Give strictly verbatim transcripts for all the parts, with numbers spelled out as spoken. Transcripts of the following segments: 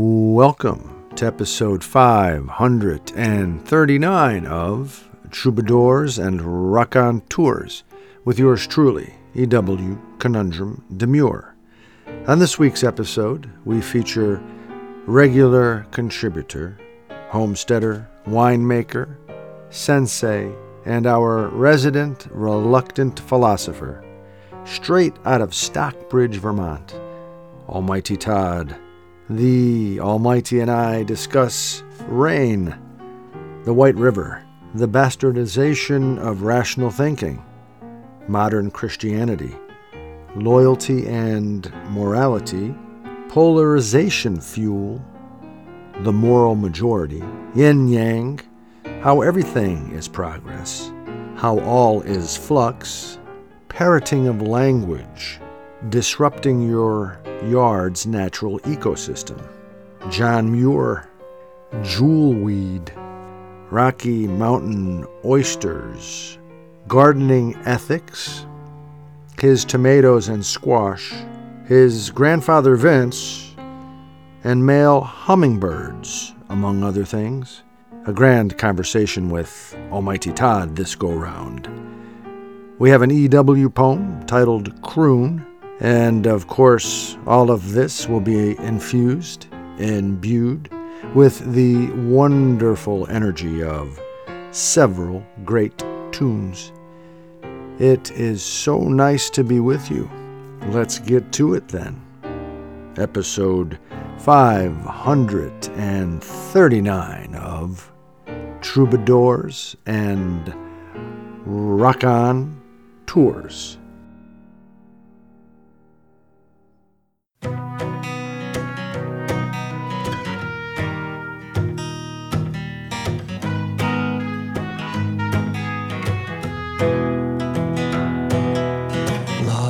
Welcome to episode five hundred thirty-nine of Troubadours and Raconteurs with yours truly, E W. Conundrum Demure. On this week's episode, we feature regular contributor, homesteader, winemaker, sensei, and our resident reluctant philosopher, straight out of Stockbridge, Vermont, Almighty Todd. The Almighty and I discuss rain, the White River, the bastardization of rational thinking, modern Christianity, loyalty and morality, polarization fuel, the moral majority, yin-yang, how everything is progress, how all is flux, parroting of language, disrupting your yard's natural ecosystem, John Muir, jewelweed, Rocky Mountain oysters, gardening ethics, his tomatoes and squash, his grandfather Vince, and male hummingbirds, among other things. A grand conversation with Almighty Todd this go-round. We have an E W poem titled Croon, and of course all of this will be infused, imbued, with the wonderful energy of several great tunes. It is so nice to be with you. Let's get to it then. Episode five hundred thirty-nine of Troubadours and Raconteurs.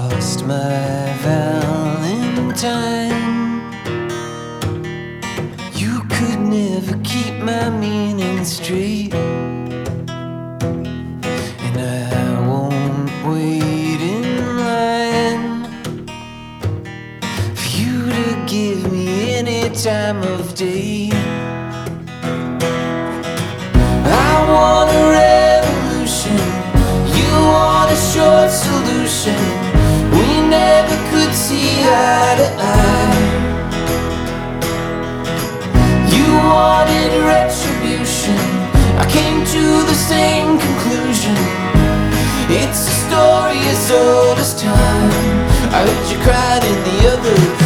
Lost my Valentine, you could never keep my meaning straight, and I won't wait in line for you to give me any time of day. I want a revolution, you want a short solution. We never could see eye to eye. You wanted retribution, I came to the same conclusion. It's a story as old as time. I heard you cried in the other room.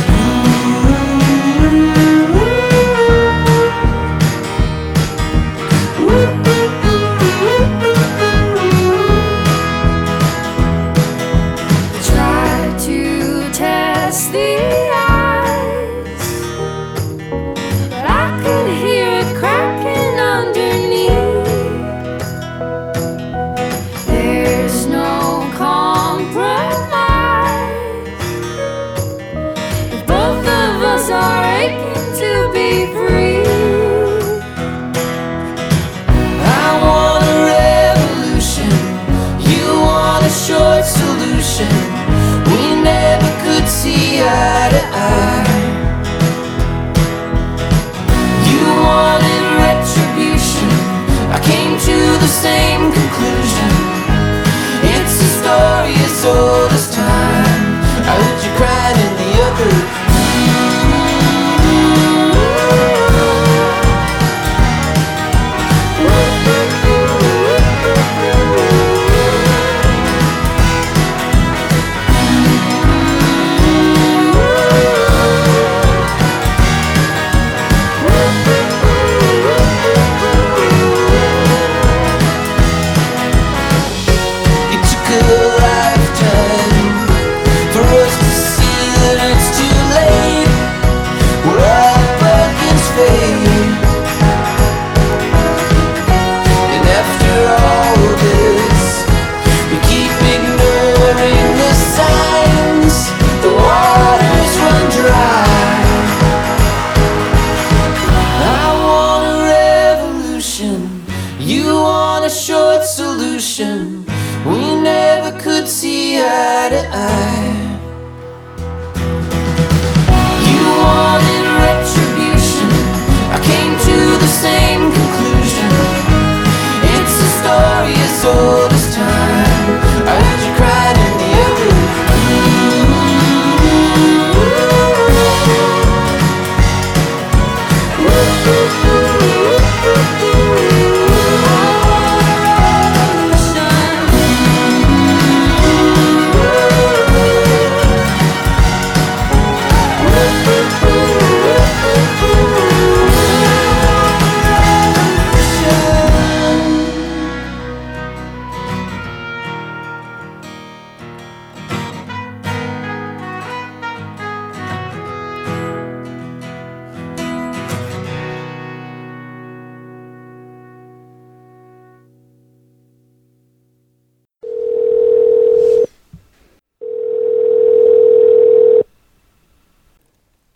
Retribution.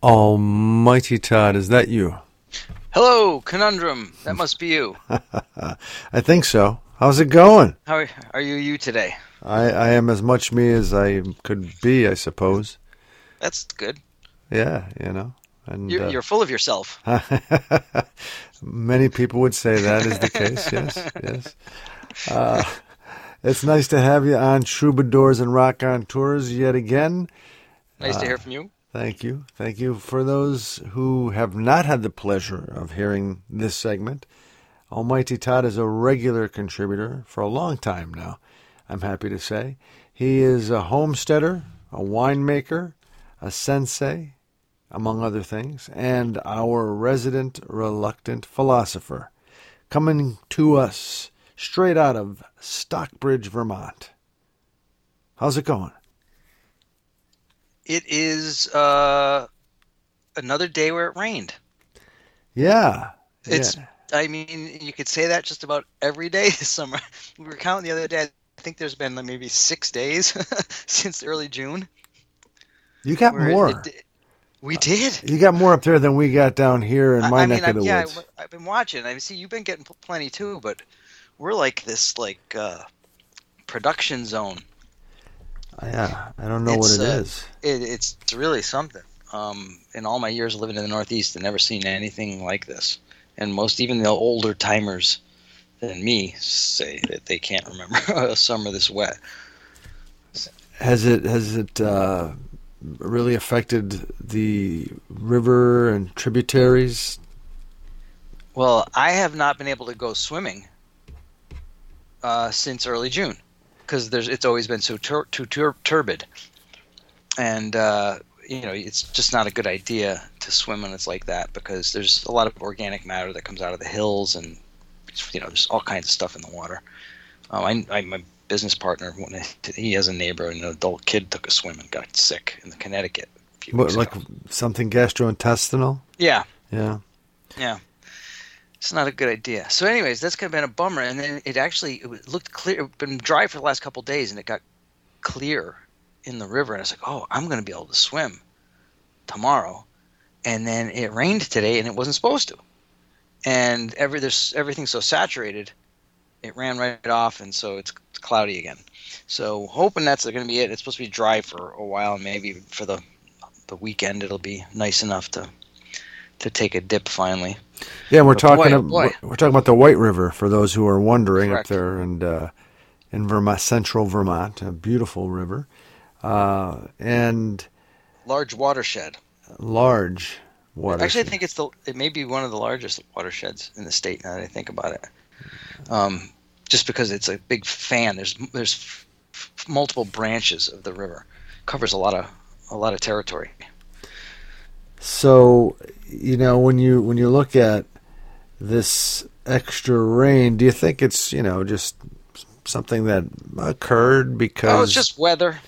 Almighty Todd, is that you? Hello, Conundrum. That must be you. I think so. How's it going? How are you you today? I, I am as much me as I could be, I suppose. That's good. Yeah, you know. And, you're, uh, you're full of yourself. Many people would say that is the case, yes, yes. Uh, it's nice to have you on Troubadours and Rock on Tours yet again. Nice uh, to hear from you. Thank you. Thank you. For those who have not had the pleasure of hearing this segment, Almighty Todd is a regular contributor for a long time now, I'm happy to say. He is a homesteader, a winemaker, a sensei, among other things, and our resident reluctant philosopher, coming to us straight out of Stockbridge, Vermont. How's it going? It is uh, another day where it rained. Yeah. It's. Yeah. I mean, you could say that just about every day this summer. We were counting the other day. I think there's been like maybe six days since early June. You got more. It, it, we did. You got more up there than we got down here in my I neck mean, of the yeah, woods. Yeah, I've been watching. I see you've been getting plenty too, but we're like this like uh, production zone. Yeah, I don't know it's, what it uh, is. It, it's really something. Um, in all my years living in the Northeast, I've never seen anything like this. And most, even the older timers than me, say that they can't remember a summer this wet. Has it has it uh, really affected the river and tributaries? Well, I have not been able to go swimming uh, since early June. Because there's, it's always been so tur- too tur- turbid, and uh, you know it's just not a good idea to swim when it's like that because there's a lot of organic matter that comes out of the hills, and you know there's all kinds of stuff in the water. Um, I, I, my business partner, when I, he has a neighbor, and an adult kid took a swim and got sick in the Connecticut. A few what, weeks like ago. Something gastrointestinal? Yeah. Yeah. Yeah. It's not a good idea. So anyways, that's kind of been a bummer. And then it actually it looked clear. It's been dry for the last couple of days, and it got clear in the river. And I was like, oh, I'm going to be able to swim tomorrow. And then it rained today, and it wasn't supposed to. And every there's everything's so saturated, it ran right off, and so it's cloudy again. So hoping that's going to be it. It's supposed to be dry for a while, and maybe for the the weekend it'll be nice enough to – to take a dip finally. Yeah, we're but talking boy, boy. We're, we're talking about the White River for those who are wondering. Correct. Up there and uh, in Vermont, central Vermont, a beautiful river. Uh, and large watershed. Large watershed. Actually, I think it's the it may be one of the largest watersheds in the state now that I think about it. Um, just because it's a big fan. There's there's f- f- multiple branches of the river. Covers a lot of a lot of territory. So, you know, when you when you look at this extra rain, do you think it's, you know, just something that occurred because... Oh, it's just weather.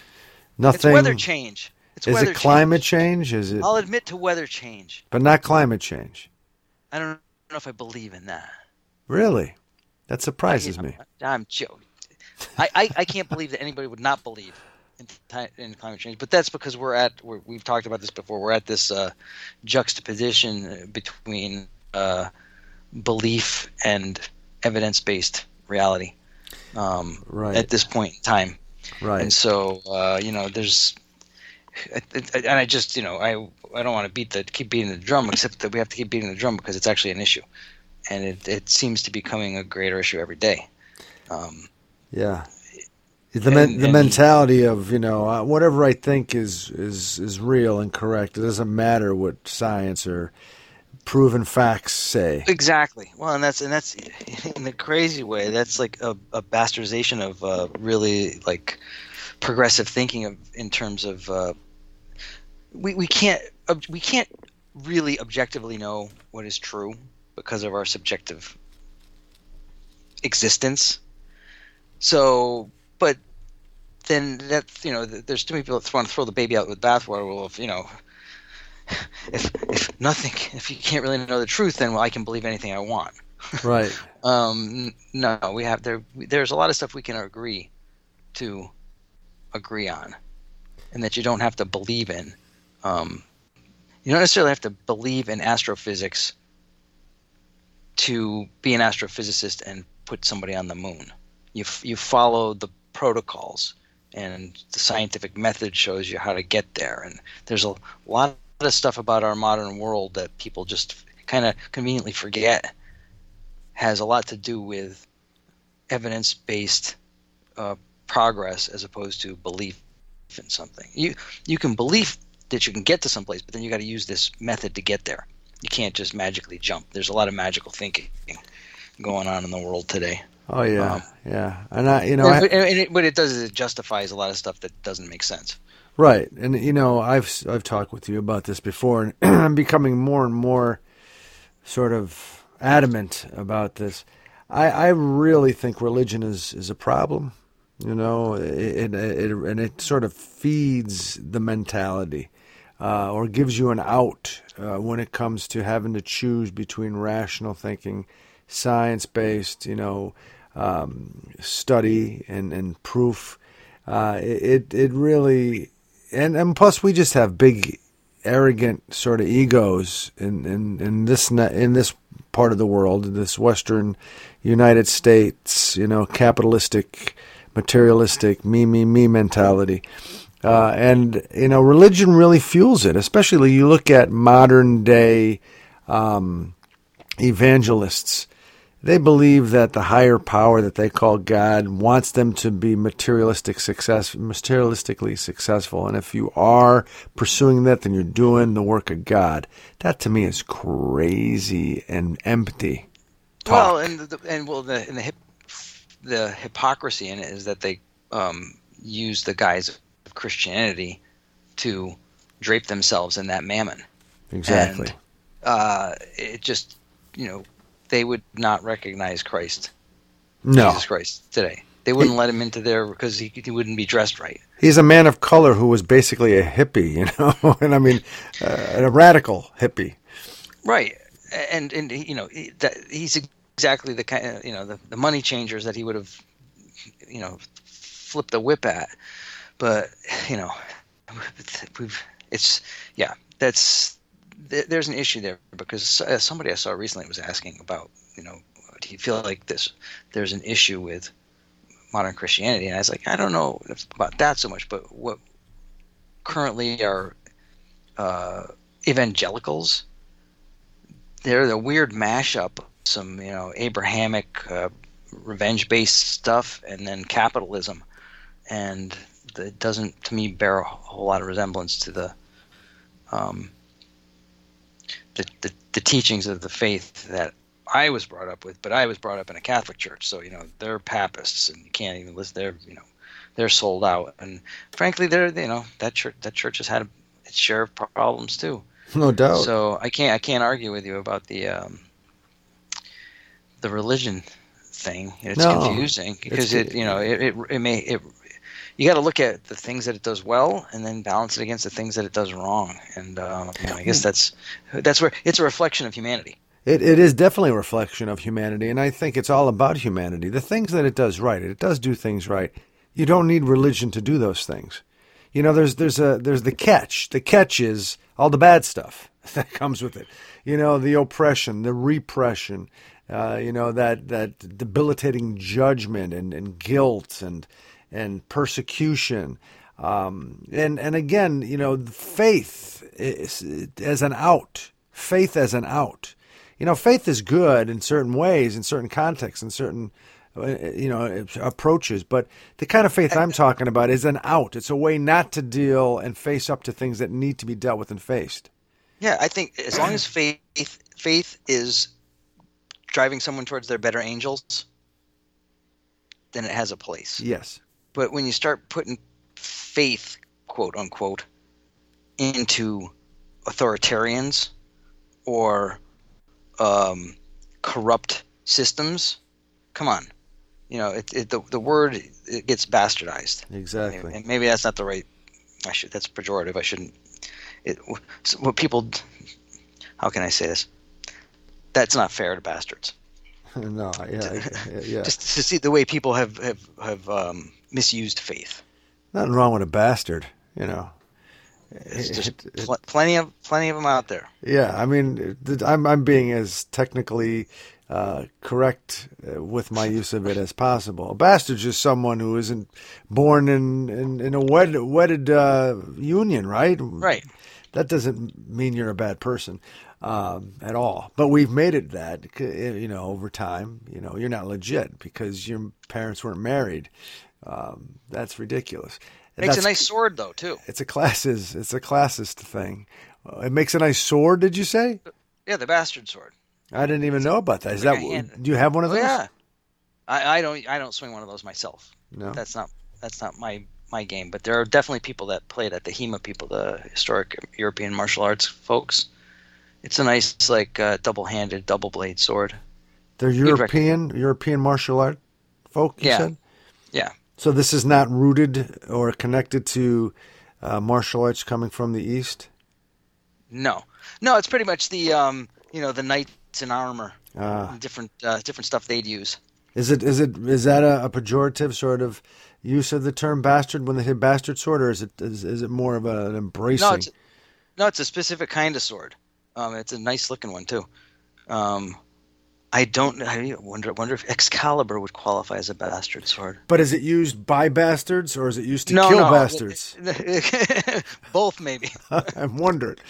Nothing... It's weather change. It's is weather it climate change? change? Is it? I'll admit to weather change. But not climate change. I don't know if I believe in that. Really? That surprises I, me. I'm joking. I, I, I can't believe that anybody would not believe in climate change, but that's because we're at we're, we've talked about this before. We're at this uh, juxtaposition between uh, belief and evidence-based reality um, right. at this point in time. Right. And so uh, you know, there's, and I just you know I I don't want to beat the keep beating the drum, except that we have to keep beating the drum because it's actually an issue, and it it seems to be becoming a greater issue every day. Um, yeah. The men, and, the and, mentality of, you know, uh, whatever I think is, is is real and correct. It doesn't matter what science or proven facts say. Exactly. Well, and that's and that's in the crazy way. That's like a, a bastardization of uh, really like progressive thinking of in terms of uh, we we can't we can't really objectively know what is true because of our subjective existence. So. But then that you know, there's too many people that want to throw the baby out with bathwater. Well, if you know, if if nothing, if you can't really know the truth, then well, I can believe anything I want. Right. um, no, we have there. There's a lot of stuff we can agree to agree on, and that you don't have to believe in. Um, You don't necessarily have to believe in astrophysics to be an astrophysicist and put somebody on the moon. You you follow the protocols, and the scientific method shows you how to get there. And there's a lot of stuff about our modern world that people just kind of conveniently forget has a lot to do with evidence-based uh, progress as opposed to belief in something. You you can believe that you can get to someplace, but then you got to use this method to get there. You can't just magically jump. There's a lot of magical thinking going on in the world today. Oh yeah, um, yeah, and I, you know, and, I, and it, what it does is it justifies a lot of stuff that doesn't make sense. Right, and you know, I've I've talked with you about this before, and I'm becoming more and more sort of adamant about this. I, I really think religion is, is a problem, you know, it, it, it, and it sort of feeds the mentality. Uh, or gives you an out uh, when it comes to having to choose between rational thinking, science-based, you know, um, study and and proof. Uh, it it really, and, and plus we just have big, arrogant sort of egos in in in this in this part of the world, in this Western United States, you know, capitalistic, materialistic, me me me mentality. Uh, and, you know, religion really fuels it, especially you look at modern day um, evangelists. They believe that the higher power that they call God wants them to be materialistic success, materialistically successful. And if you are pursuing that, then you're doing the work of God. That to me is crazy and empty talk. Well, and the, and well, the and the, hip, the hypocrisy in it is that they um, use the guise of Christianity to drape themselves in that mammon. Exactly. And, uh, it just, you know, they would not recognize Christ. No. Jesus Christ today. They wouldn't he, let him into there because he, he wouldn't be dressed right. He's a man of color who was basically a hippie, you know, and I mean, uh, a radical hippie. Right. And, and you know, that, he's exactly the kind of, you know, the, the money changers that he would have, you know, flipped a whip at. But, you know, we've, it's, yeah, that's, there's an issue there because somebody I saw recently was asking about, you know, do you feel like this, there's an issue with modern Christianity? And I was like, I don't know about that so much, but what currently are uh, evangelicals, they're the weird mashup of some, you know, Abrahamic uh, revenge-based stuff and then capitalism and... It doesn't, to me, bear a whole lot of resemblance to the, um, the, the the teachings of the faith that I was brought up with. But I was brought up in a Catholic church, so you know they're Papists, and you can't even listen. They're you know they're sold out, and frankly, they're you know that church that church has had its share of problems too. No doubt. So I can't I can't argue with you about the um, the religion thing. It's no, confusing because it's, it you know it it, it may it. You got to look at the things that it does well, and then balance it against the things that it does wrong. And um, you know, I guess that's that's where it's a reflection of humanity. It it is definitely a reflection of humanity, and I think it's all about humanity. The things that it does right, it does do things right. You don't need religion to do those things. You know, there's there's a there's the catch. The catch is all the bad stuff that comes with it. You know, the oppression, the repression. Uh, you know, that that debilitating judgment and, and guilt and. and persecution. Um, and, and again, you know, faith is, as an out. Faith as an out. You know, faith is good in certain ways, in certain contexts, in certain, you know, approaches. But the kind of faith I'm talking about is an out. It's a way not to deal and face up to things that need to be dealt with and faced. Yeah, I think as long as faith faith is driving someone towards their better angels, then it has a place. Yes. But when you start putting faith, quote unquote, into authoritarians or um, corrupt systems, come on, you know it, it, the the word it gets bastardized. Exactly. Maybe, and maybe that's not the right. I should. That's pejorative. I shouldn't. It, what people? How can I say this? That's not fair to bastards. No. Yeah. Yeah. Just to see the way people have have have. Um, misused faith. Nothing wrong with a bastard, you know. It's just pl- plenty of plenty of them out there. Yeah, I mean, I'm I'm being as technically uh, correct with my use of it as possible. A bastard's just someone who isn't born in in, in a wed, wedded uh, union, right? Right. That doesn't mean you're a bad person um, at all. But we've made it that, you know, over time, you know, you're not legit because your parents weren't married. Um, that's ridiculous. It makes a nice sword, though, too. It's a classes. It's a classist thing. Uh, it makes a nice sword, did you say? Yeah, the bastard sword. I didn't even it's know about that. Is like that? Do you have one of those? Yeah. I, I don't. I don't swing one of those myself. No. That's not. That's not my, my game. But there are definitely people that play that. The HEMA people, the historic European martial arts folks. It's a nice, like, uh, double-handed, double-blade sword. They're European. European martial art folk. You yeah. said? Yeah. So this is not rooted or connected to uh, martial arts coming from the East? No. No, it's pretty much the um, you know, the knights in armor, ah. different uh, different stuff they'd use. Is it is it is that a, a pejorative sort of use of the term bastard when they say bastard sword, or is it is, is it more of a, an embracing? No, it's, no, it's a specific kind of sword. Um, it's a nice looking one too. Um, I don't. I wonder. Wonder if Excalibur would qualify as a bastard sword. But is it used by bastards, or is it used to no, kill no. bastards? Both, maybe. I'm wondered.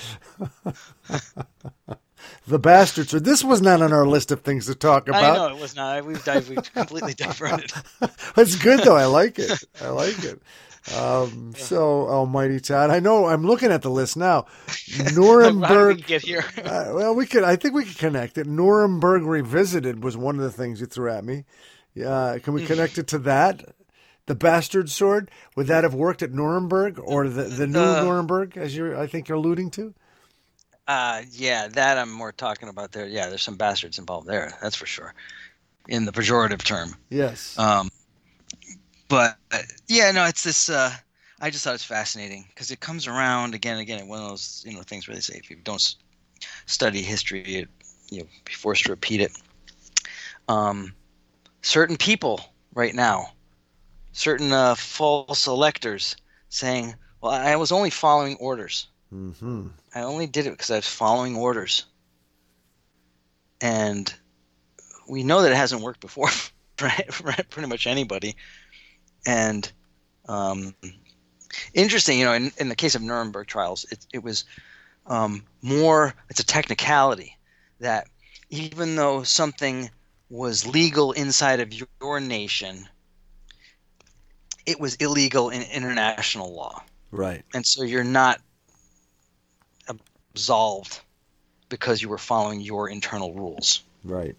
The bastard sword. This was not on our list of things to talk about. I know it was not. We've dived. We've completely diverted. It's good though. I like it. I like it. Um, so, Almighty Todd, I know I'm looking at the list now. Nuremberg. How did we get here? uh, well, we could. I think we could connect it. Nuremberg Revisited was one of the things you threw at me. Uh, can we connect it to that? The bastard sword, would that have worked at Nuremberg or the the new uh, Nuremberg, as you I think you're alluding to? Uh, yeah, that I'm more talking about there. Yeah, there's some bastards involved there. That's for sure, in the pejorative term. Yes. Um. But, uh, yeah, no, it's this uh, – I just thought it was fascinating because it comes around again and again. One of those, you know, things where they say if you don't s- study history, you'd, you know, be forced to repeat it. Um, certain people right now, certain uh, false electors saying, well, I was only following orders. Mm-hmm. I only did it because I was following orders. And we know that it hasn't worked before for pretty much anybody. And um, interesting, you know, in, in the case of Nuremberg trials, it, it was um, more – it's a technicality that even though something was legal inside of your, your nation, it was illegal in international law. Right. And so you're not absolved because you were following your internal rules. Right,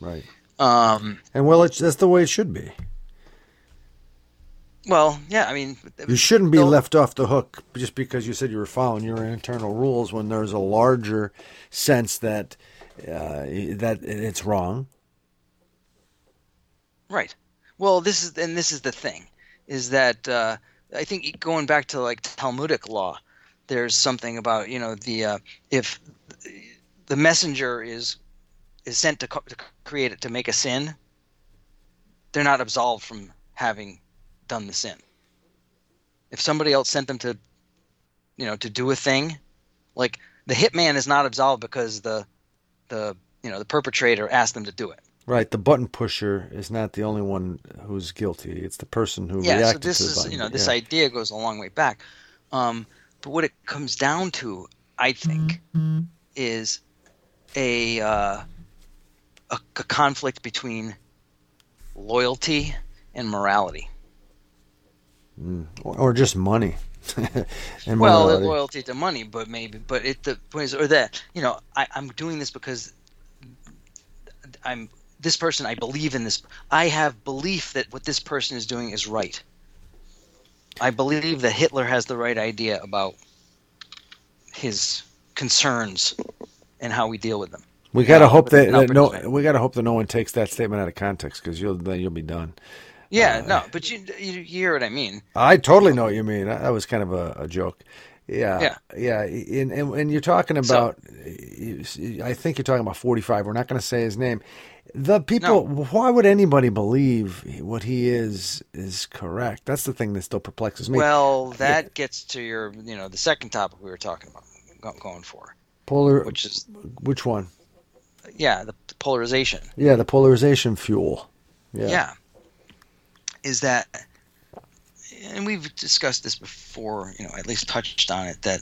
right. Um, and, well, it's, that's the way it should be. Well, yeah, I mean... You shouldn't be left off the hook just because you said you were following your internal rules when there's a larger sense that uh, that it's wrong. Right. Well, this is and this is the thing, is that uh, I think going back to, like, Talmudic law, there's something about, you know, the uh, if the messenger is is sent to, co- to create it to make a sin, they're not absolved from having... done the sin. If somebody else sent them to, you know, to do a thing, like the hitman is not absolved because the, the you know, the perpetrator asked them to do it. Right. The button pusher is not the only one who's guilty. It's the person who yeah, reacted so this to the is, button. You know, this yeah. idea goes a long way back. Um, but what it comes down to, I think, mm-hmm. is a, uh, a a conflict between loyalty and morality. Mm. Or, or just money. and well, morality. Loyalty to money, but maybe, but it the point is, or that you know, I, I'm doing this because I'm this person. I believe in this. I have belief that what this person is doing is right. I believe that Hitler has the right idea about his concerns and how we deal with them. We gotta and hope that, that no. We gotta hope that no one takes that statement out of context because you'll then you'll be done. Yeah, uh, no, but you, you you hear what I mean. I totally know what you mean. That was kind of a, a joke. Yeah, yeah, yeah. And, and, and you're talking about, so, I think you're talking about forty-five. We're not going to say his name. The people, no. Why would anybody believe what he is is correct? That's the thing that still perplexes me. Well, that it, gets to your, you know, the second topic we were talking about, going for. Polar, which is which one? Yeah, the, the polarization. Yeah, the polarization fuel. Yeah. Yeah. Is that, and we've discussed this before, you know, at least touched on it, that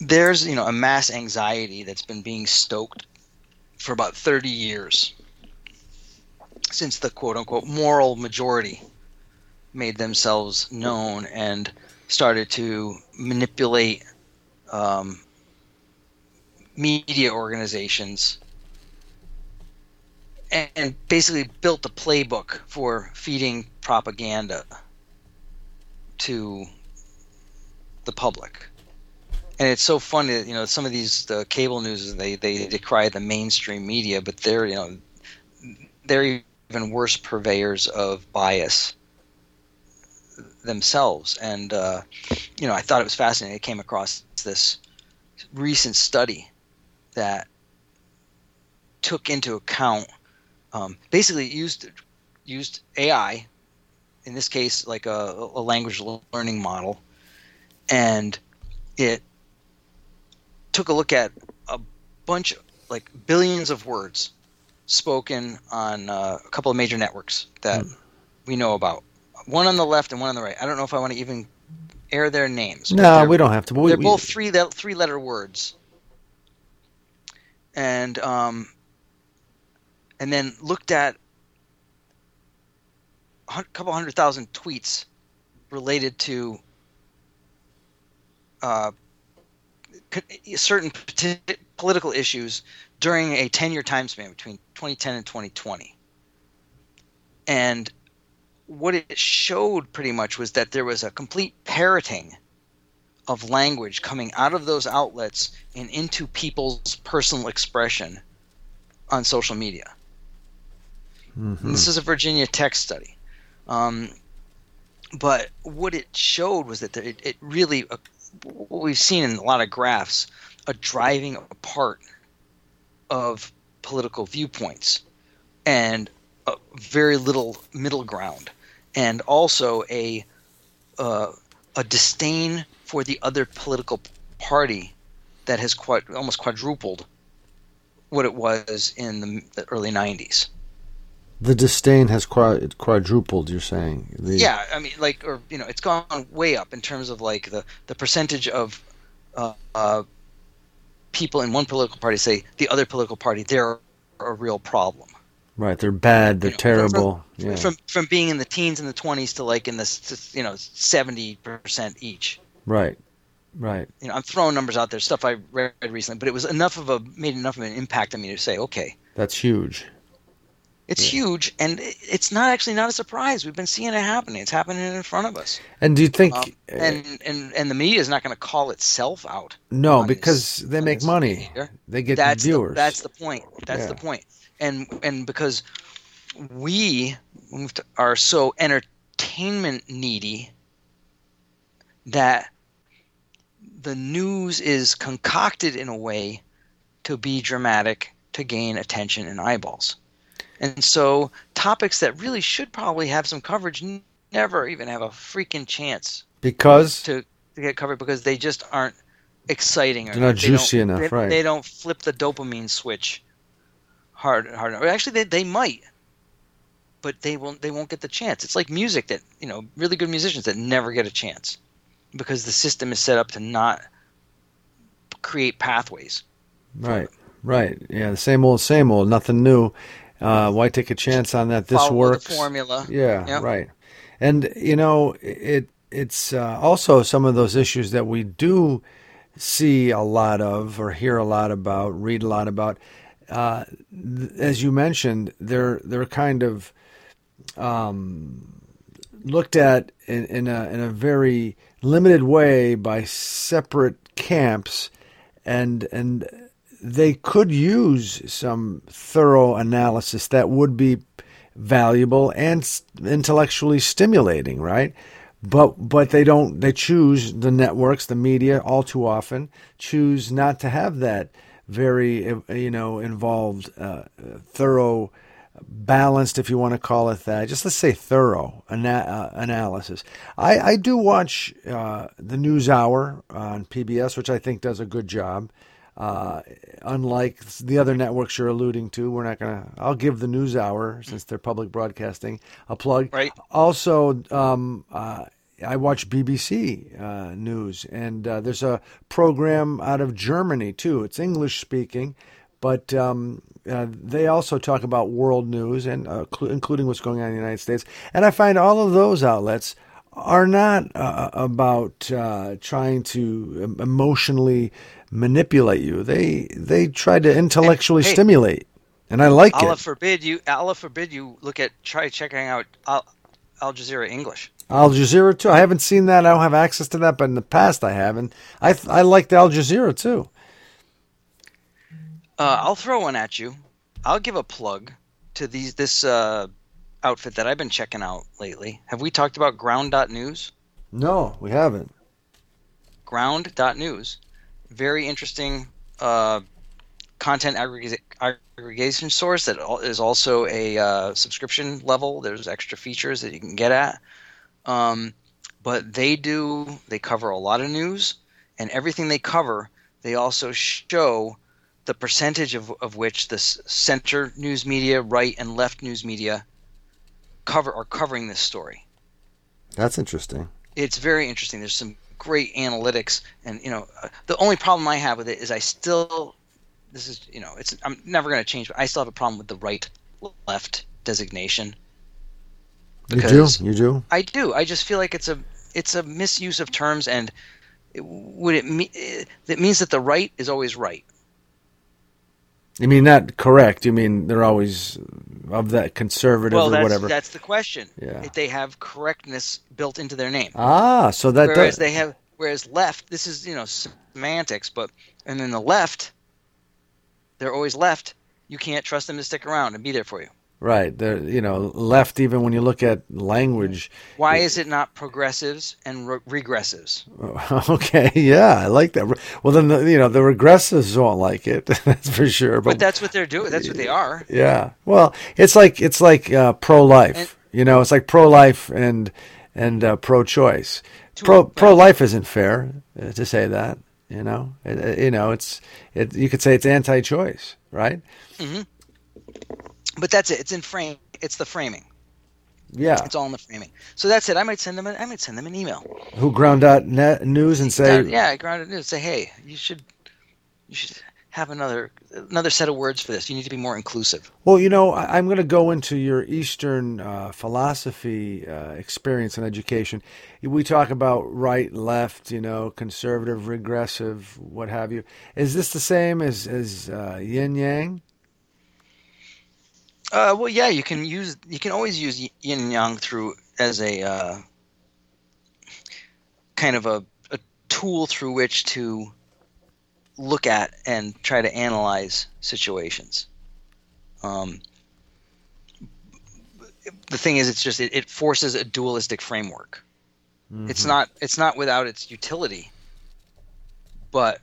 there's, you know, a mass anxiety that's been being stoked for about thirty years since the quote-unquote moral majority made themselves known and started to manipulate um, media organizations and, and basically built a playbook for feeding propaganda to the public. And it's so funny that, you know, some of these uh, cable news, they, they decry the mainstream media, but they're, you know, they're even worse purveyors of bias themselves. And, uh, you know, I thought it was fascinating. I came across this recent study that took into account, um, basically used used A I, in this case like a, a language learning model, and it took a look at a bunch, like billions of words spoken on uh, a couple of major networks that mm. we know about. One on the left and one on the right. I don't know if I want to even air their names. No, we don't have to. We, they're we, both three three letter words. And um, and then looked at a couple hundred thousand tweets related to uh. certain political issues during a ten-year time span between twenty ten and twenty twenty. And what it showed pretty much was that there was a complete parroting of language coming out of those outlets and into people's personal expression on social media. Mm-hmm. This is a Virginia Tech study. Um, but what it showed was that it, it really – what we've seen in a lot of graphs, a driving apart of political viewpoints and a very little middle ground, and also a uh, a disdain for the other political party that has quite, almost quadrupled what it was in the, the early nineties. The disdain has quadrupled, you're saying? The... Yeah, I mean, like, or, you know, it's gone way up in terms of, like, the, the percentage of uh, uh, people in one political party say the other political party, they're a real problem. Right, they're bad, they're you know, terrible. From, yeah. from from being in the teens and the twenties to, like, in the, you know, seventy percent each. Right, right. You know, I'm throwing numbers out there, stuff I read recently, but it was enough of a, made enough of an impact on me to say, okay. That's huge. It's yeah. huge, and it's not actually not a surprise. We've been seeing it happening. It's happening in front of us. And do you think um, – and, and, and the media is not going to call itself out. No, because this, they make money. Media. They get that's viewers. The, that's the point. That's yeah. the point. And and because we are so entertainment needy that the news is concocted in a way to be dramatic, to gain attention and eyeballs. And so topics that really should probably have some coverage never even have a freaking chance because to, to get covered because they just aren't exciting. Or they're not they juicy enough, they, right? They don't flip the dopamine switch hard hard enough. Actually, they they might, but they won't. They won't get the chance. It's like music that you know, really good musicians that never get a chance because the system is set up to not create pathways. Right, right. Yeah, the same old, same old. Nothing new. Uh, why take a chance on that? This Follow works. The formula. Yeah, yep. Right. And you know, it it's uh, also some of those issues that we do see a lot of, or hear a lot about, read a lot about. Uh, th- as you mentioned, they're they're kind of um, looked at in, in a in a very limited way by separate camps, and and. They could use some thorough analysis that would be valuable and intellectually stimulating, right? But but they don't. They choose, the networks, the media, all too often choose not to have that very, you know, involved, uh, thorough, balanced, if you want to call it that. Just let's say thorough ana- uh, analysis. I, I do watch uh, the NewsHour on P B S, which I think does a good job. Uh, unlike the other networks you're alluding to, we're not gonna. I'll give the NewsHour, since they're public broadcasting, a plug. Right. Also, um, uh, I watch B B C uh, News, and uh, there's a program out of Germany too. It's English speaking, but um, uh, they also talk about world news, and uh, cl- including what's going on in the United States. And I find all of those outlets are not uh, about uh, trying to emotionally manipulate you. They they try to intellectually and, hey, stimulate, and I like Allah it. Allah forbid you. Allah forbid you look at try checking out Al, Al Jazeera English. Al Jazeera too. I haven't seen that. I don't have access to that, but in the past I haven't. I I liked Al Jazeera too. Uh, I'll throw one at you. I'll give a plug to these this. Uh, outfit that I've been checking out lately. Have we talked about ground dot news? No, we haven't. ground dot news. Very interesting uh, content aggreg- aggregation source that is also a uh, subscription level. There's extra features that you can get at. Um, but they do, they cover a lot of news, and everything they cover, they also show the percentage of, of which the center news media, right and left news media cover are covering this story. That's interesting. It's very interesting. There's some great analytics, and you know, uh, the only problem I have with it is I still, this is, you know, it's, I'm never going to change, but I still have a problem with the right left designation. You do? You do? I do. I just feel like it's a it's a misuse of terms, and it, would it mean it means that the right is always right. You mean not correct? You mean they're always of that conservative well, or that's, whatever? That's the question. Yeah. If they have correctness built into their name. Ah, so that whereas does. they have whereas left, this is, you know, semantics, but and then the left, they're always left. You can't trust them to stick around and be there for you. Right. They're, you know, left, even when you look at language. Why it, is it not progressives and re- regressives? Okay, yeah, I like that. Well, then, the, you know, the regressives won't like it, that's for sure. But, but that's what they're doing. That's what they are. Yeah. Well, it's like it's like uh, pro-life. And, you know, it's like pro-life and and uh, pro-choice. Pro, pro-life isn't fair uh, to say that, you know. It, it, you know, it's it, you could say it's anti-choice, right? Mm-hmm. But that's it. It's in frame. It's the framing. Yeah, it's all in the framing. So that's it. I might send them. An, I might send them an email. Who ground dot net news and say, yeah, ground dot news. Say, hey, you should, you should have another another set of words for this. You need to be more inclusive. Well, you know, I, I'm going to go into your Eastern uh, philosophy uh, experience and education. We talk about right, left, you know, conservative, regressive, what have you. Is this the same as as uh, yin yang? Uh, well, yeah, you can use you can always use yin and yang through as a uh, kind of a, a tool through which to look at and try to analyze situations. Um, the thing is, it's just it, it forces a dualistic framework. Mm-hmm. It's not it's not without its utility, but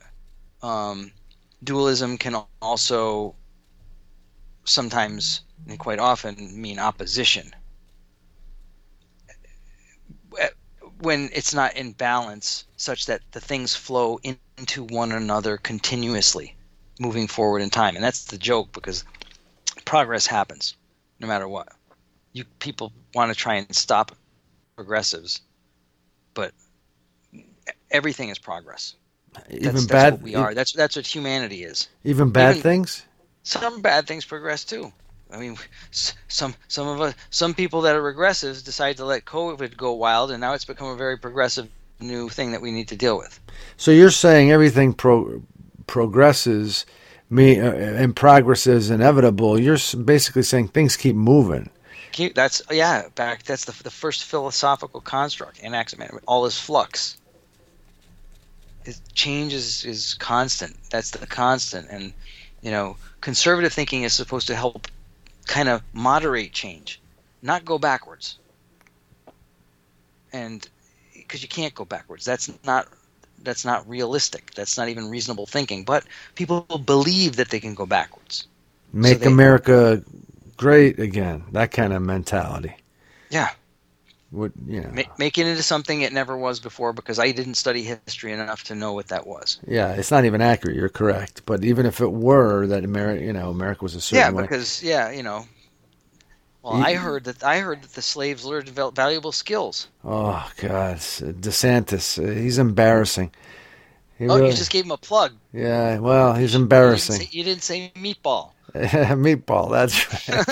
um, dualism can also sometimes and quite often mean opposition when it's not in balance, such that the things flow in, into one another continuously, moving forward in time. And that's the joke, because progress happens no matter what. You people want to try and stop progressives, but everything is progress. Even that's, bad, that's what we are. That's that's what humanity is. Even bad even, things. Some bad things progress too. I mean, some some of us, some people that are regressives decide to let COVID go wild, and now it's become a very progressive new thing that we need to deal with. So you're saying everything pro, progresses, me uh, and progress is inevitable. You're basically saying things keep moving. Keep, that's yeah. Back that's the the first philosophical construct. Anaximander. All is flux. It, change is is constant. That's the constant. And you know, conservative thinking is supposed to help kind of moderate change, not go backwards. And because you can't go backwards. That's not that's not realistic. That's not even reasonable thinking. But people believe that they can go backwards. Make so America great again. That kind of mentality. Yeah. Would, you know. make, make it into something it never was before, because I didn't study history enough to know what that was. Yeah, it's not even accurate. You're correct. But even if it were, that America, you know, America was a certain yeah, way. Yeah, because yeah, you know. Well, I heard that I heard that the slaves learned valuable skills. Oh God, DeSantis, he's embarrassing. He oh, really, you just gave him a plug. Yeah, well, he's embarrassing. You didn't say, you didn't say meatball. Meatball, that's right.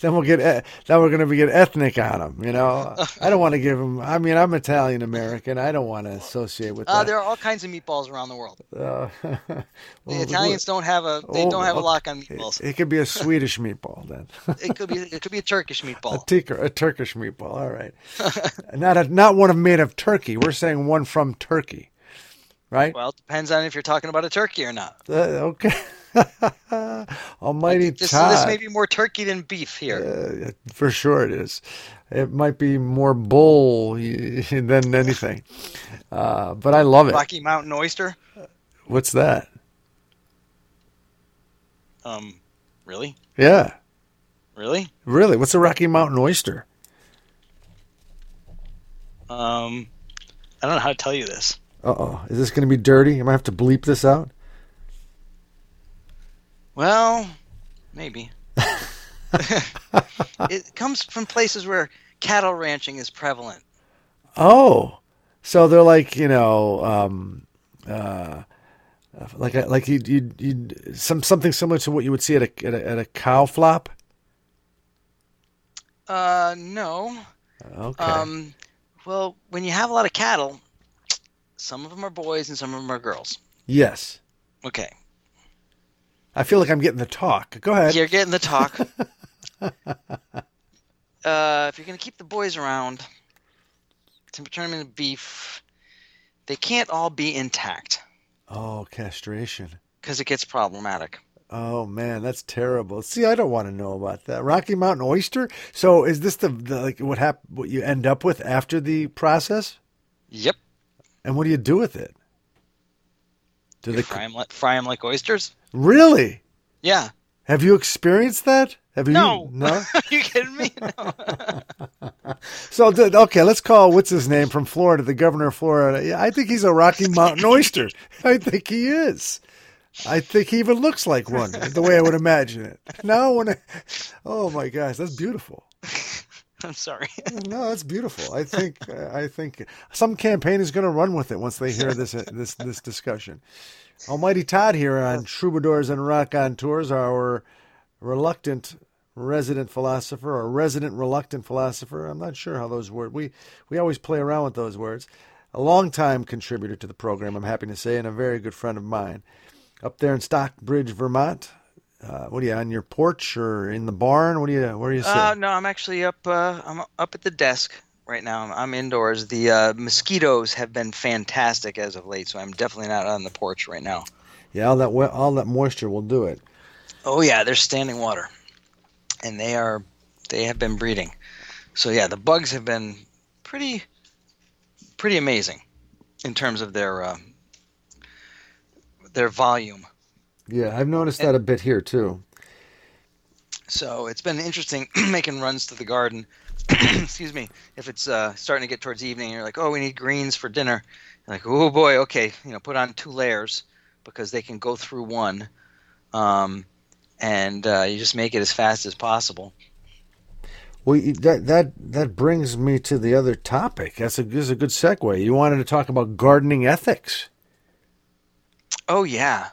Then we'll get then we're going to get ethnic on him. You know, I don't want to give him. I mean, I'm Italian American. I don't want to associate with. Uh, that. There are all kinds of meatballs around the world. Uh, well, the Italians don't have a. They oh, don't have a lock on meatballs. It, it could be a Swedish meatball then. It could be. It could be a Turkish meatball. A, ticker, a Turkish meatball. All right. Not a, not one made of turkey. We're saying one from Turkey. Right? Well, it depends on if you're talking about a turkey or not. Uh, okay. Almighty this, Todd. This may be more turkey than beef here. Uh, for sure it is. It might be more bull than anything. Uh, but I love it. Rocky Mountain oyster? What's that? Um, really? Yeah. Really? Really? What's a Rocky Mountain oyster? Um, I don't know how to tell you this. Uh-oh. Is this going to be dirty? Am I going to have to bleep this out? Well, maybe. It comes from places where cattle ranching is prevalent. Oh. So they're like, you know, um, uh, like like you you you some something similar to what you would see at a at a, at a cow flop? Uh, no. Okay. Um, well, when you have a lot of cattle, some of them are boys and some of them are girls. Yes. Okay. I feel like I'm getting the talk. Go ahead. You're getting the talk. uh, if you're going to keep the boys around to turn them into beef, they can't all be intact. Oh, castration. Because it gets problematic. Oh, man, that's terrible. See, I don't want to know about that. Rocky Mountain oyster? So is this the, the like what hap- what you end up with after the process? Yep. And what do you do with it? Do you they fry them, like, fry them like oysters? Really? Yeah. Have you experienced that? Have you? No. No? Are you kidding me? No. So, okay, let's call what's his name from Florida, the governor of Florida. Yeah, I think he's a Rocky Mountain oyster. I think he is. I think he even looks like one, the way I would imagine it. Now, when I, oh my gosh, that's beautiful. I'm sorry. No, that's beautiful. I think I think some campaign is going to run with it once they hear this this this discussion. Almighty Todd here on Troubadours and Rock on Tours, our reluctant resident philosopher, or resident reluctant philosopher. I'm not sure how those words. We we always play around with those words. A longtime contributor to the program, I'm happy to say, and a very good friend of mine, up there in Stockbridge, Vermont. Uh, what are you on your porch or in the barn? What do you? Where are you sitting? Uh, no, I'm actually up. Uh, I'm up at the desk right now. I'm indoors. The uh, mosquitoes have been fantastic as of late, so I'm definitely not on the porch right now. Yeah, all that all that moisture will do it. Oh yeah, they're standing water, and they are they have been breeding. So yeah, the bugs have been pretty pretty amazing in terms of their uh, their volume. Yeah, I've noticed that a bit here, too. So it's been interesting making runs to the garden. Excuse me. If it's uh, starting to get towards evening, and you're like, oh, we need greens for dinner. You're like, oh, boy, okay. You know, put on two layers because they can go through one. Um, and uh, you just make it as fast as possible. Well, that that that brings me to the other topic. That's a, that's a good segue. You wanted to talk about gardening ethics. Oh, yeah.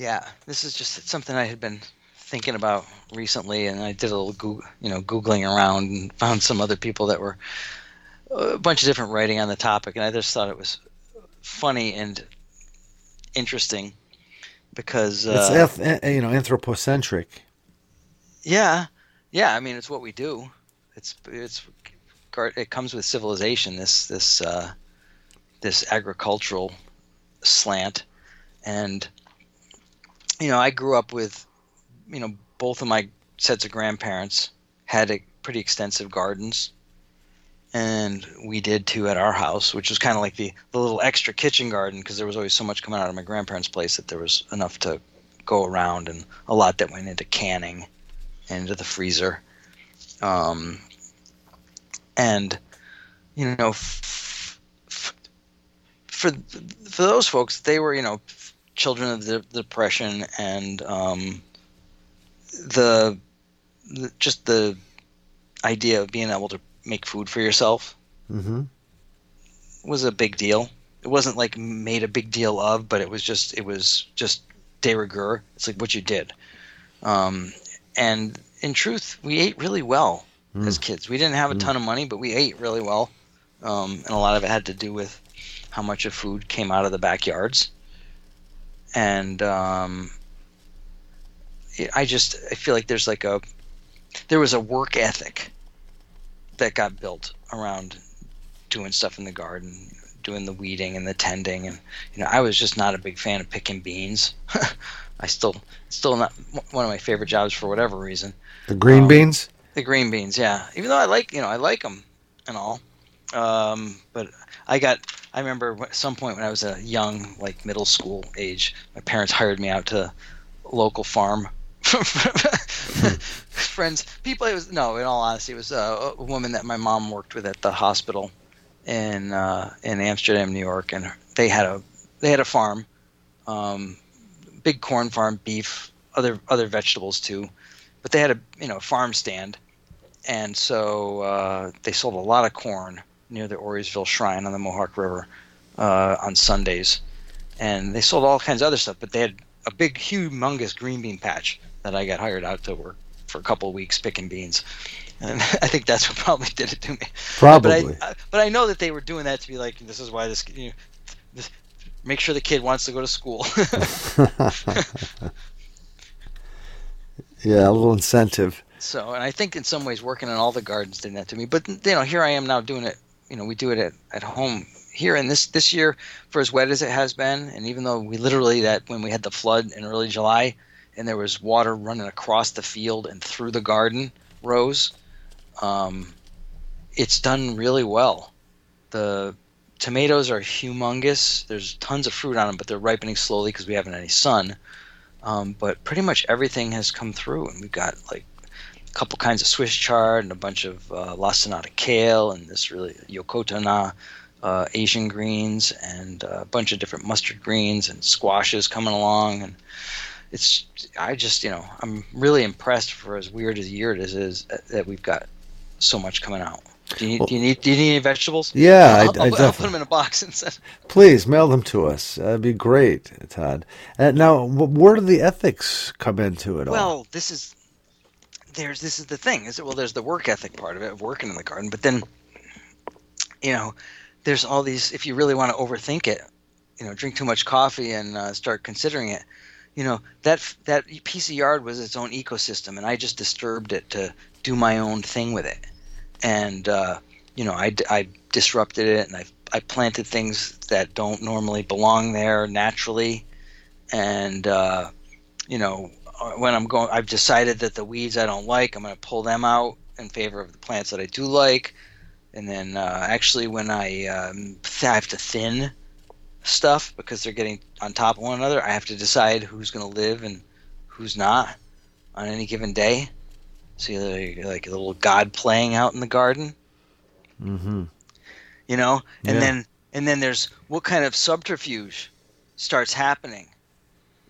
Yeah, this is just something I had been thinking about recently, and I did a little, Goog- you know, googling around and found some other people that were a bunch of different writing on the topic, and I just thought it was funny and interesting because uh, it's eth- you know anthropocentric. Yeah, yeah. I mean, it's what we do. It's it's it comes with civilization. This this uh, this agricultural slant and. You know, I grew up with, you know, both of my sets of grandparents had a pretty extensive gardens. And we did too at our house, which was kind of like the, the little extra kitchen garden, because there was always so much coming out of my grandparents' place that there was enough to go around, and a lot that went into canning and into the freezer. Um, and, you know, f- f- for for those folks, they were, you know, children of the, the Depression and um, the, the just the idea of being able to make food for yourself mm-hmm. was a big deal. It wasn't like made a big deal of, but it was just it was just de rigueur. It's like what you did. Um, and in truth, we ate really well mm. as kids. We didn't have a mm. ton of money, but we ate really well. Um, and a lot of it had to do with how much of food came out of the backyards. And um, I just I feel like there's like a there was a work ethic that got built around doing stuff in the garden, doing the weeding and the tending. And, you know, I was just not a big fan of picking beans. I still, still not one of my favorite jobs for whatever reason. The green um, beans? The green beans. Yeah. Even though I like, you know, I like them and all. Um, but I got, I remember at some point when I was a young, like middle school age, my parents hired me out to a local farm. Friends, people. It was no. In all honesty, it was uh, a woman that my mom worked with at the hospital in uh, in Amsterdam, New York, and they had a they had a farm, um, big corn farm, beef, other other vegetables too, but they had a you know farm stand, and so uh, they sold a lot of corn near the Orysville Shrine on the Mohawk River uh, on Sundays, and they sold all kinds of other stuff, but they had a big, humongous green bean patch that I got hired out to work for a couple of weeks picking beans. And I think that's what probably did it to me. Probably. But I, I, but I know that they were doing that to be like, this is why this, you know, this make sure the kid wants to go to school. Yeah, a little incentive. So, and I think in some ways working in all the gardens did that to me. But, you know, here I am now doing it. You know, we do it at, at home here. And this, this year, for as wet as it has been, and even though we literally that when we had the flood in early July, and there was water running across the field and through the garden rows. Um, it's done really well. The tomatoes are humongous. There's tons of fruit on them, but they're ripening slowly because we haven't any sun. Um, but pretty much everything has come through, and we've got like a couple kinds of Swiss chard and a bunch of uh, lacinato kale and this really yokotana uh, Asian greens and a bunch of different mustard greens and squashes coming along and. It's I just you know I'm really impressed for as weird as a year it is, is that we've got so much coming out. Do you, well, do you need do you need any vegetables? Yeah, I'll, I, I I'll, definitely. I'll put them in a box and send. Please mail them to us. That'd be great, Todd. Uh, now, where do the ethics come into it all? Well, this is there's this is the thing. Is it well? There's the work ethic part of it, of working in the garden, but then you know there's all these. If you really want to overthink it, you know, drink too much coffee and uh, start considering it. You know, that that piece of yard was its own ecosystem, and I just disturbed it to do my own thing with it. And, uh, you know, I, I disrupted it, and I, I planted things that don't normally belong there naturally. And, uh, you know, when I'm going – I've decided that the weeds I don't like, I'm going to pull them out in favor of the plants that I do like. And then uh, actually when I um, – I have to thin – stuff because they're getting on top of one another. I have to decide who's going to live and who's not on any given day. See, so like a little God playing out in the garden. Mm-hmm. You know, and yeah. then and then there's what kind of subterfuge starts happening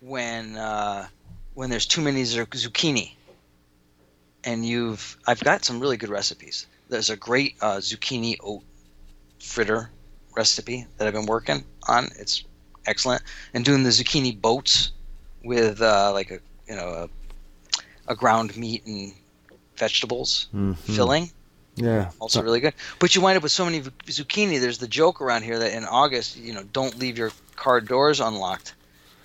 when uh, when there's too many zucchini. And you've I've got some really good recipes. There's a great uh, zucchini oat fritter recipe that I've been working on. It's excellent. And doing the zucchini boats with uh, like a you know a, a ground meat and vegetables mm-hmm. filling. Yeah, also really good. But you wind up with so many zucchini. There's the joke around here that in August, you know, don't leave your car doors unlocked.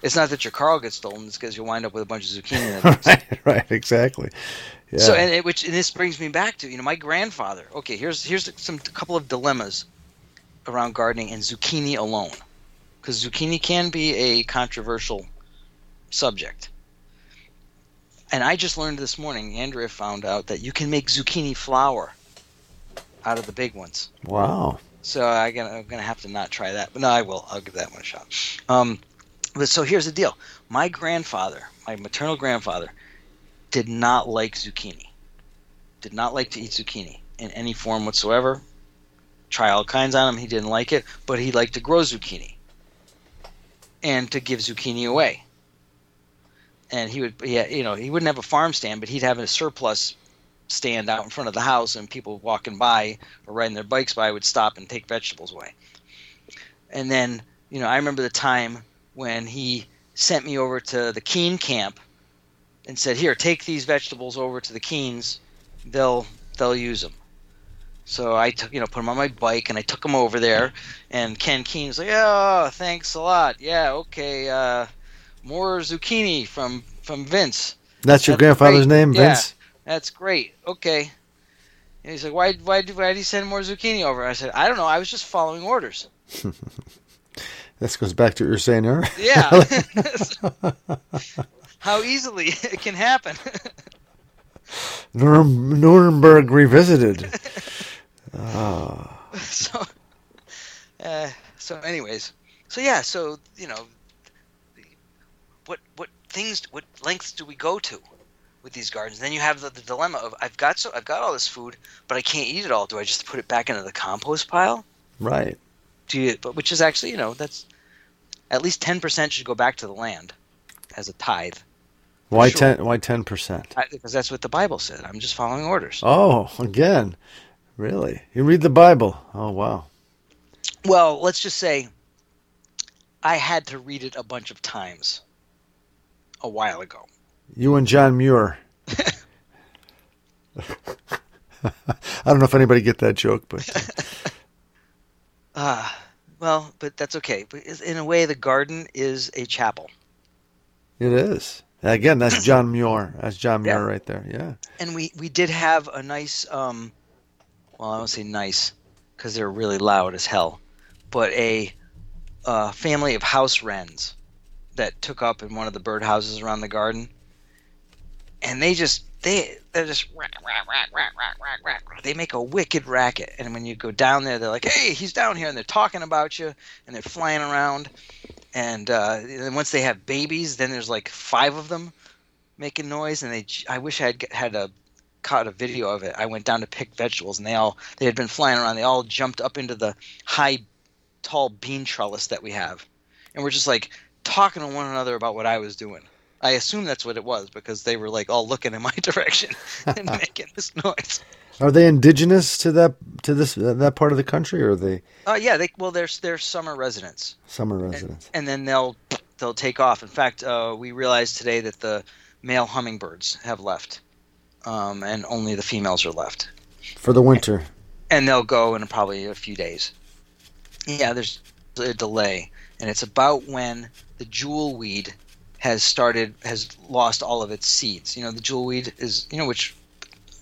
It's not that your car will get stolen. It's because you wind up with a bunch of zucchini. right, right, exactly. Yeah. So and it, which and this brings me back to you know my grandfather. Okay, here's here's some a couple of dilemmas around gardening and zucchini alone, because zucchini can be a controversial subject. And I just learned this morning, Andrea found out that you can make zucchini flour. out of the big ones. Wow. So I gonna, I'm going to have to not try that. But no, I will. I'll give that one a shot. Um, but so here's the deal. My grandfather, my maternal grandfather, did not like zucchini. Did not like to eat zucchini in any form whatsoever. Try all kinds on him. He didn't like it. But he liked to grow zucchini and to give zucchini away. And he would, yeah, you know, he wouldn't have a farm stand, but he'd have a surplus stand out in front of the house, and people walking by or riding their bikes by would stop and take vegetables away. And then, you know, I remember the time when he sent me over to the Keene camp and said, "Here, take these vegetables over to the Keenes. They'll they'll use them." So I took, you know, put them on my bike, and I took them over there. And Ken Keene's like, "Oh, thanks a lot. Yeah, okay. Uh, more zucchini from from Vince." That's your grandfather's name, Vince? Yeah. That's great. Okay. And he's like, why, why, why did he send more zucchini over? I said, I don't know. I was just following orders. This goes back to what you're saying earlier. Yeah. How easily it can happen. Nuremberg revisited. Oh. So, uh, so anyways, so yeah, so, you know, what, what things, what lengths do we go to with these gardens? Then you have the, the dilemma of I've got so I've got all this food, but I can't eat it all. Do I just put it back into the compost pile? Right. Do you? But which is actually, you know, that's at least ten percent should go back to the land as a tithe. Why sure. ten? Why ten percent? Because that's what the Bible said. I'm just following orders. Oh, again, really? You read the Bible? Oh, wow. Well, let's just say I had to read it a bunch of times a while ago. You and John Muir. I don't know if anybody get that joke, but ah, uh, well, but that's okay. But in a way, the garden is a chapel. It is. Again, that's John Muir. That's John Muir yeah. right there. Yeah. And we, we did have a nice, um, well, I don't say nice because they're really loud as hell, but a uh, family of house wrens that took up in one of the birdhouses around the garden. And they just, they, they're just, rack, rack, rack, rack, rack, rack, rack. They make a wicked racket. And when you go down there, they're like, hey, he's down here. And they're talking about you. And they're flying around. And, uh, and once they have babies, then there's like five of them making noise. And they, I wish I had had a, caught a video of it. I went down to pick vegetables. And they all, they had been flying around. They all jumped up into the high, tall bean trellis that we have. And we're just like talking to one another about what I was doing. I assume that's what it was because they were like all looking in my direction and making this noise. Are they indigenous to that to this uh, that part of the country, or are they? Oh uh, yeah, they well they're they're summer residents. Summer residents, and, and then they'll they'll take off. In fact, uh, we realized today that the male hummingbirds have left, um, and only the females are left for the winter. And, and they'll go in probably a few days. Yeah, there's a delay, and it's about when the jewelweed has started has lost all of its seeds. You know, the jewelweed is, you know, which,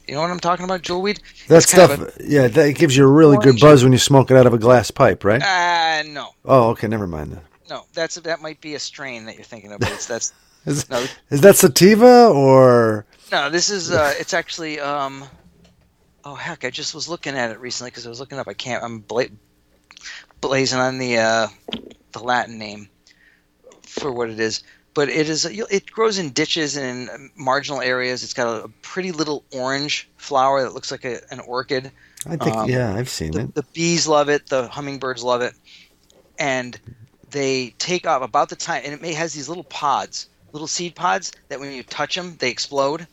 you know what I'm talking about, jewelweed? That stuff, a, yeah, that it gives you a really good buzz when you smoke it out of a glass pipe, right? Uh, no. Oh, okay, never mind then. No, that's that might be a strain that you're thinking of. But it's, that's, is, no, is that sativa or? No, this is, uh, it's actually, um, oh, heck, I just was looking at it recently because I was looking up. I can't, I'm bla- blazing on the uh, the Latin name for what it is. But it is it grows in ditches and in marginal areas. It's got a pretty little orange flower that looks like a, an orchid. I think, um, yeah, I've seen the, it. The bees love it. The hummingbirds love it. And they take off about the time – and it may, has these little pods, little seed pods that when you touch them, they explode.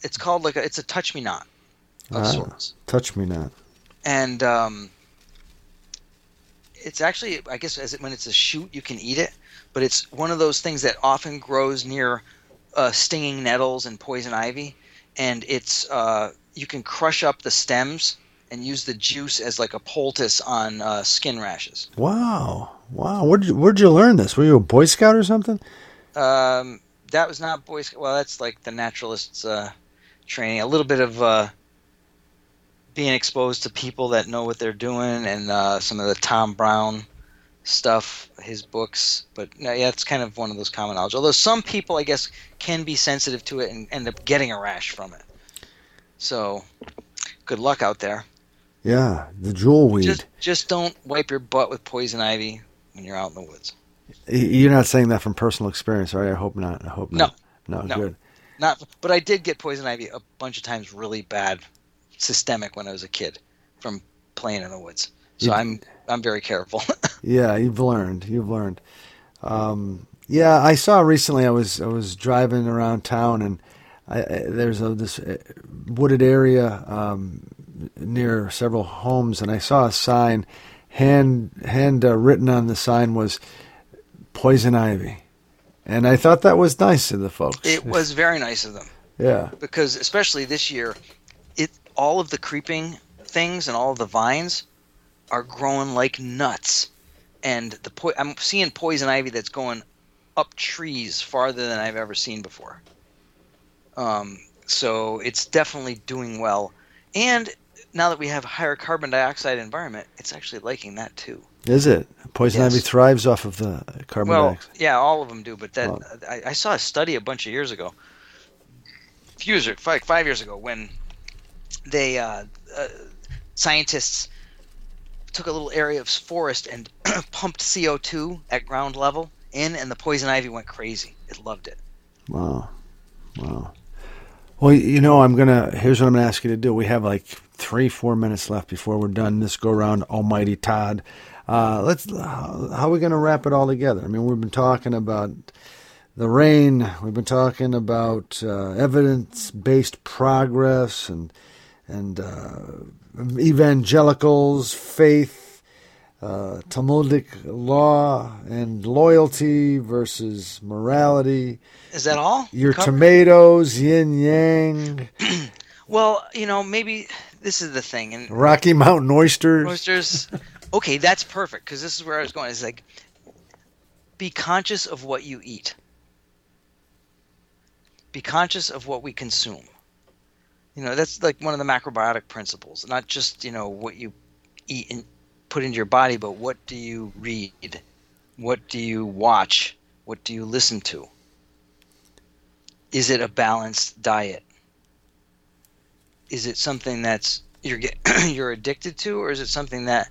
It's called like a – it's a touch-me-not of ah, sorts. Touch-me-not. And um, it's actually – I guess as it, when it's a shoot, you can eat it. But it's one of those things that often grows near uh, stinging nettles and poison ivy, and it's uh, you can crush up the stems and use the juice as like a poultice on uh, skin rashes. Wow, wow! Where'd you, where'd you learn this? Were you a Boy Scout or something? Um, that was not Boy Scout. Well, that's like the naturalist's uh, training. A little bit of uh, being exposed to people that know what they're doing, and uh, some of the Tom Brown stuff, his books, but no, yeah, it's kind of one of those common knowledge. Although some people, I guess, can be sensitive to it and end up getting a rash from it. So, good luck out there. Yeah, the jewelweed. Just, just don't wipe your butt with poison ivy when you're out in the woods. You're not saying that from personal experience, right? I hope not. I hope not. No, no, no. Good. Not, but I did get poison ivy a bunch of times, really bad, systemic when I was a kid from playing in the woods. So you, I'm I'm very careful. Yeah, you've learned. You've learned. Um, yeah, I saw recently. I was I was driving around town, and I, I, there's a, this wooded area um, near several homes, and I saw a sign, hand hand uh, written on the sign was poison ivy. And I thought that was nice of the folks. It was very nice of them. Yeah. Because especially this year, it all of the creeping things and all of the vines are growing like nuts. And the po- I'm seeing poison ivy that's going up trees farther than I've ever seen before. Um, so it's definitely doing well. And now that we have a higher carbon dioxide environment, it's actually liking that too. Is it? Poison yes. ivy thrives off of the carbon well, dioxide. Yeah, all of them do. But that, oh. I, I saw a study a bunch of years ago, years, like five years ago, when they uh, uh, scientists took a little area of forest and pumped C O two at ground level in, and the poison ivy went crazy. It loved it. Wow. Wow. Well, you know, I'm going to – here's what I'm going to ask you to do. We have like three, four minutes left before we're done this go-round, Almighty Todd. Uh, let's. How, how are we going to wrap it all together? I mean, we've been talking about the rain. We've been talking about uh, evidence-based progress and and uh, evangelicals, faith, uh, Talmudic law, and loyalty versus morality. Is that all? Your Cover- tomatoes, yin yang. Well, you know, maybe this is the thing. And Rocky Mountain oysters. Oysters. Okay, that's perfect, because this is where I was going. It's like, be conscious of what you eat. Be conscious of what we consume. You know, that's like one of the macrobiotic principles. Not just, you know, what you eat and put into your body, but what do you read? What do you watch? What do you listen to? Is it a balanced diet? Is it something that's you're get, you're addicted to, or is it something that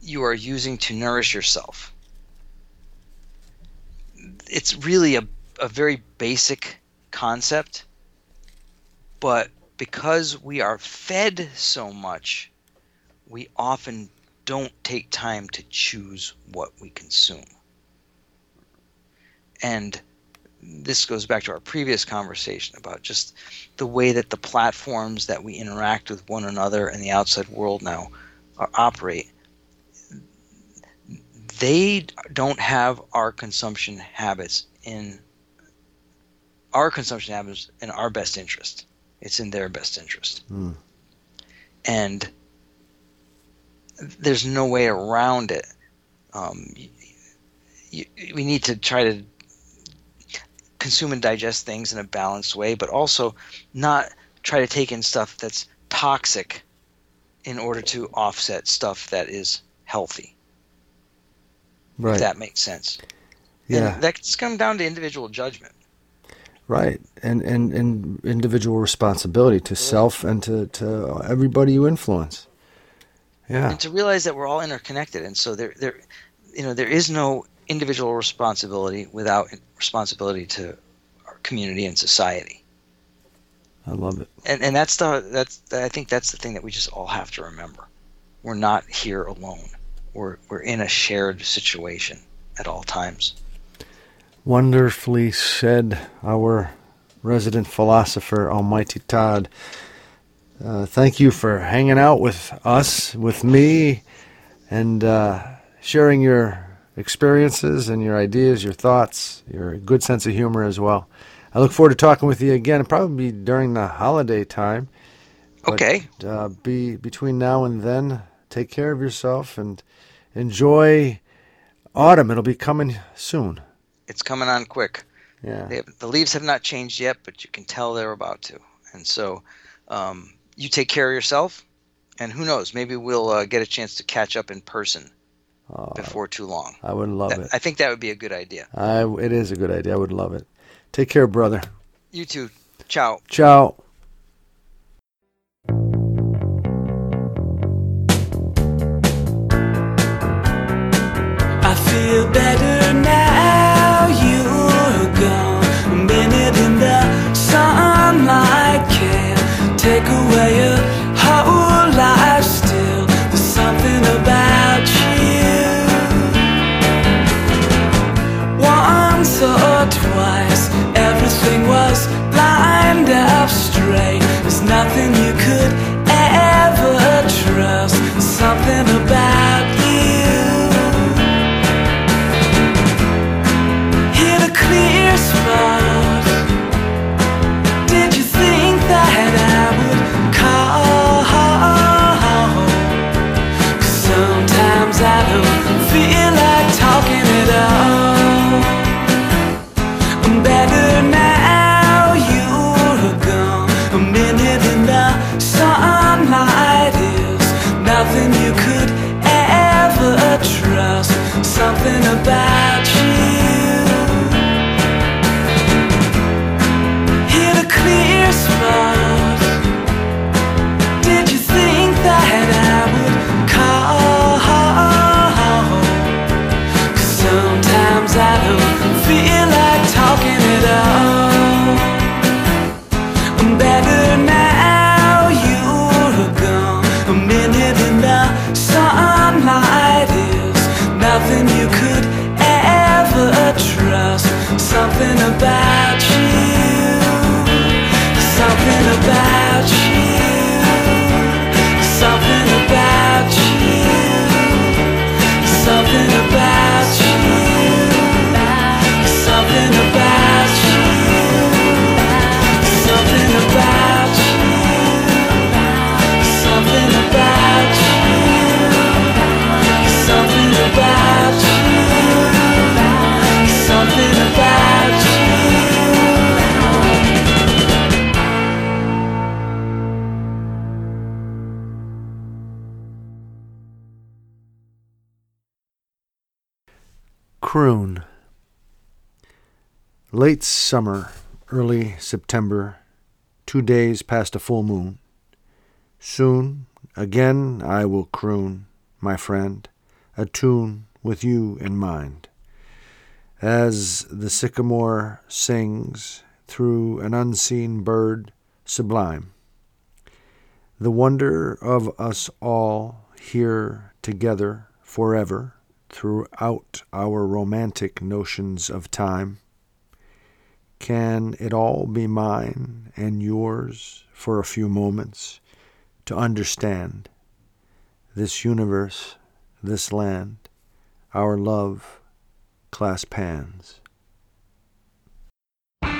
you are using to nourish yourself? It's really a, a very basic concept, but because we are fed so much, we often don't take time to choose what we consume. And this goes back to our previous conversation about just the way that the platforms that we interact with one another and the outside world now are, operate. They don't have our consumption habits in our consumption habits in our best interest. It's in their best interest. Mm. And there's no way around it. Um, you, you, we need to try to consume and digest things in a balanced way, but also not try to take in stuff that's toxic in order to offset stuff that is healthy. Right. If that makes sense. Yeah. And that's come down to individual judgment. Right. And, and, and individual responsibility to self and to, to everybody you influence. Yeah. And to realize that we're all interconnected. And so there, there, you know, there is no individual responsibility without responsibility to our community and society. I love it. And, and that's the, that's, I think that's the thing that we just all have to remember. We're not here alone. We're we're in a shared situation at all times. Wonderfully said, our resident philosopher, Almighty Todd. Uh, thank you for hanging out with us, with me, and uh, sharing your experiences and your ideas, your thoughts, your good sense of humor as well. I look forward to talking with you again, probably during the holiday time. But, okay. Uh, be between now and then, take care of yourself and enjoy autumn. It'll be coming soon. It's coming on quick. Yeah. They have, the leaves have not changed yet, but you can tell they're about to. And so um, you take care of yourself, and who knows, maybe we'll uh, get a chance to catch up in person oh, before too long. I would love that, it. I think that would be a good idea. I, it is a good idea. I would love it. Take care, brother. You too. Ciao. Ciao. off straight. There's nothing you could ever trust. There's something about you. Hit a clear spot. Did you think that I would call home? 'Cause sometimes I don't feel like talking at all. Something about you. Hit a clear spot. Did you think that I would call home? 'Cause sometimes I don't feel like talking at all. I'm better now you're gone. A minute in the sunlight is nothing you could ever trust. Something about you. Something about you. Something about you. Something about you. Something about you. Something about you. Something about you. Something about you, something about you. Croon. Late summer, early September, two days past a full moon. Soon, again, I will croon, my friend, a tune with you in mind. As the sycamore sings through an unseen bird sublime, the wonder of us all here together forever throughout our romantic notions of time. Can it all be mine and yours for a few moments to understand this universe, this land, our love, clasp hands. You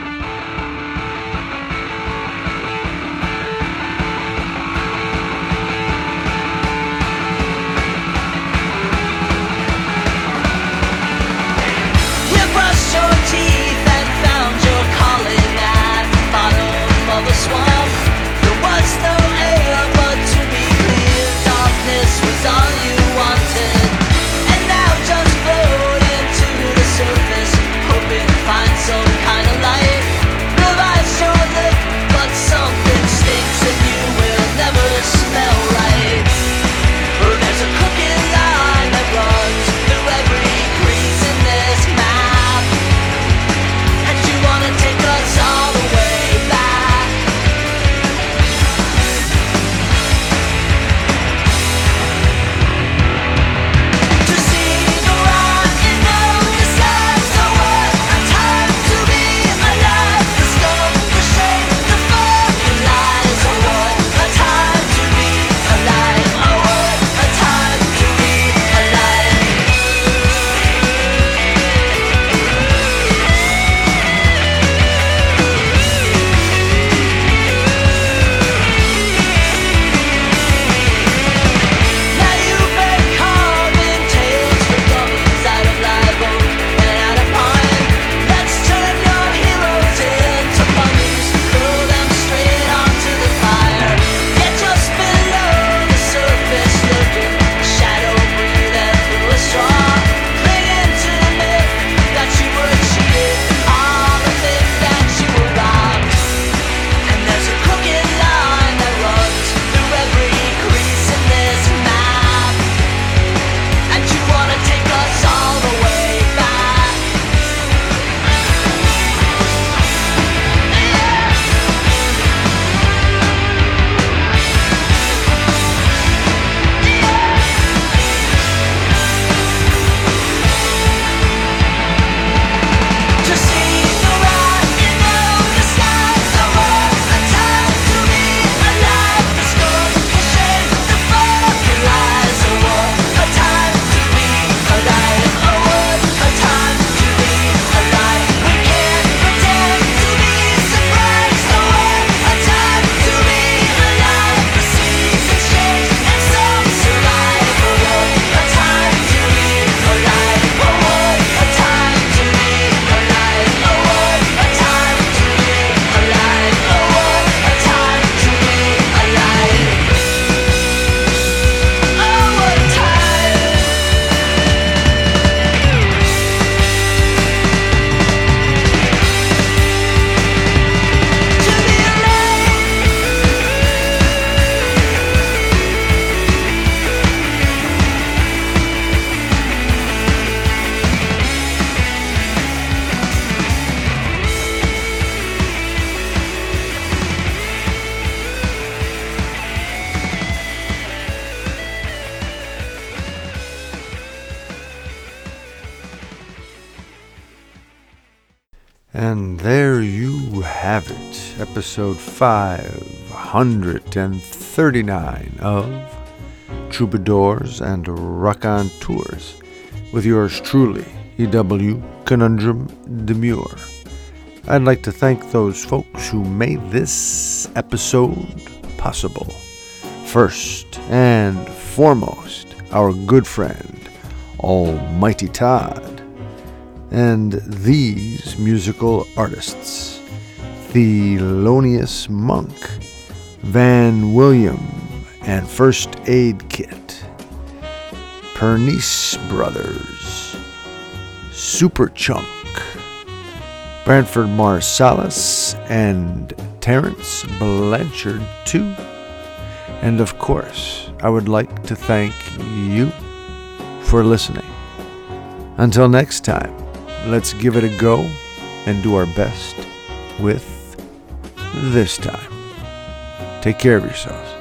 brushed your teeth and found your calling at the bottom of the swamp. There was no ale, but to be clear, darkness was all you wanted, and now just float into the surface. And there you have it, episode five hundred thirty-nine of Troubadours and Raconteurs, with yours truly, E W. Conundrum Demure. I'd like to thank those folks who made this episode possible. First and foremost, our good friend, Almighty Todd, and these musical artists: Thelonious Monk, Van Williams, and First Aid Kit, Pernice Brothers, Super Chunk, Branford Marsalis, and Terence Blanchard too. And of course, I would like to thank you for listening. Until next time, let's give it a go and do our best with this time. Take care of yourselves.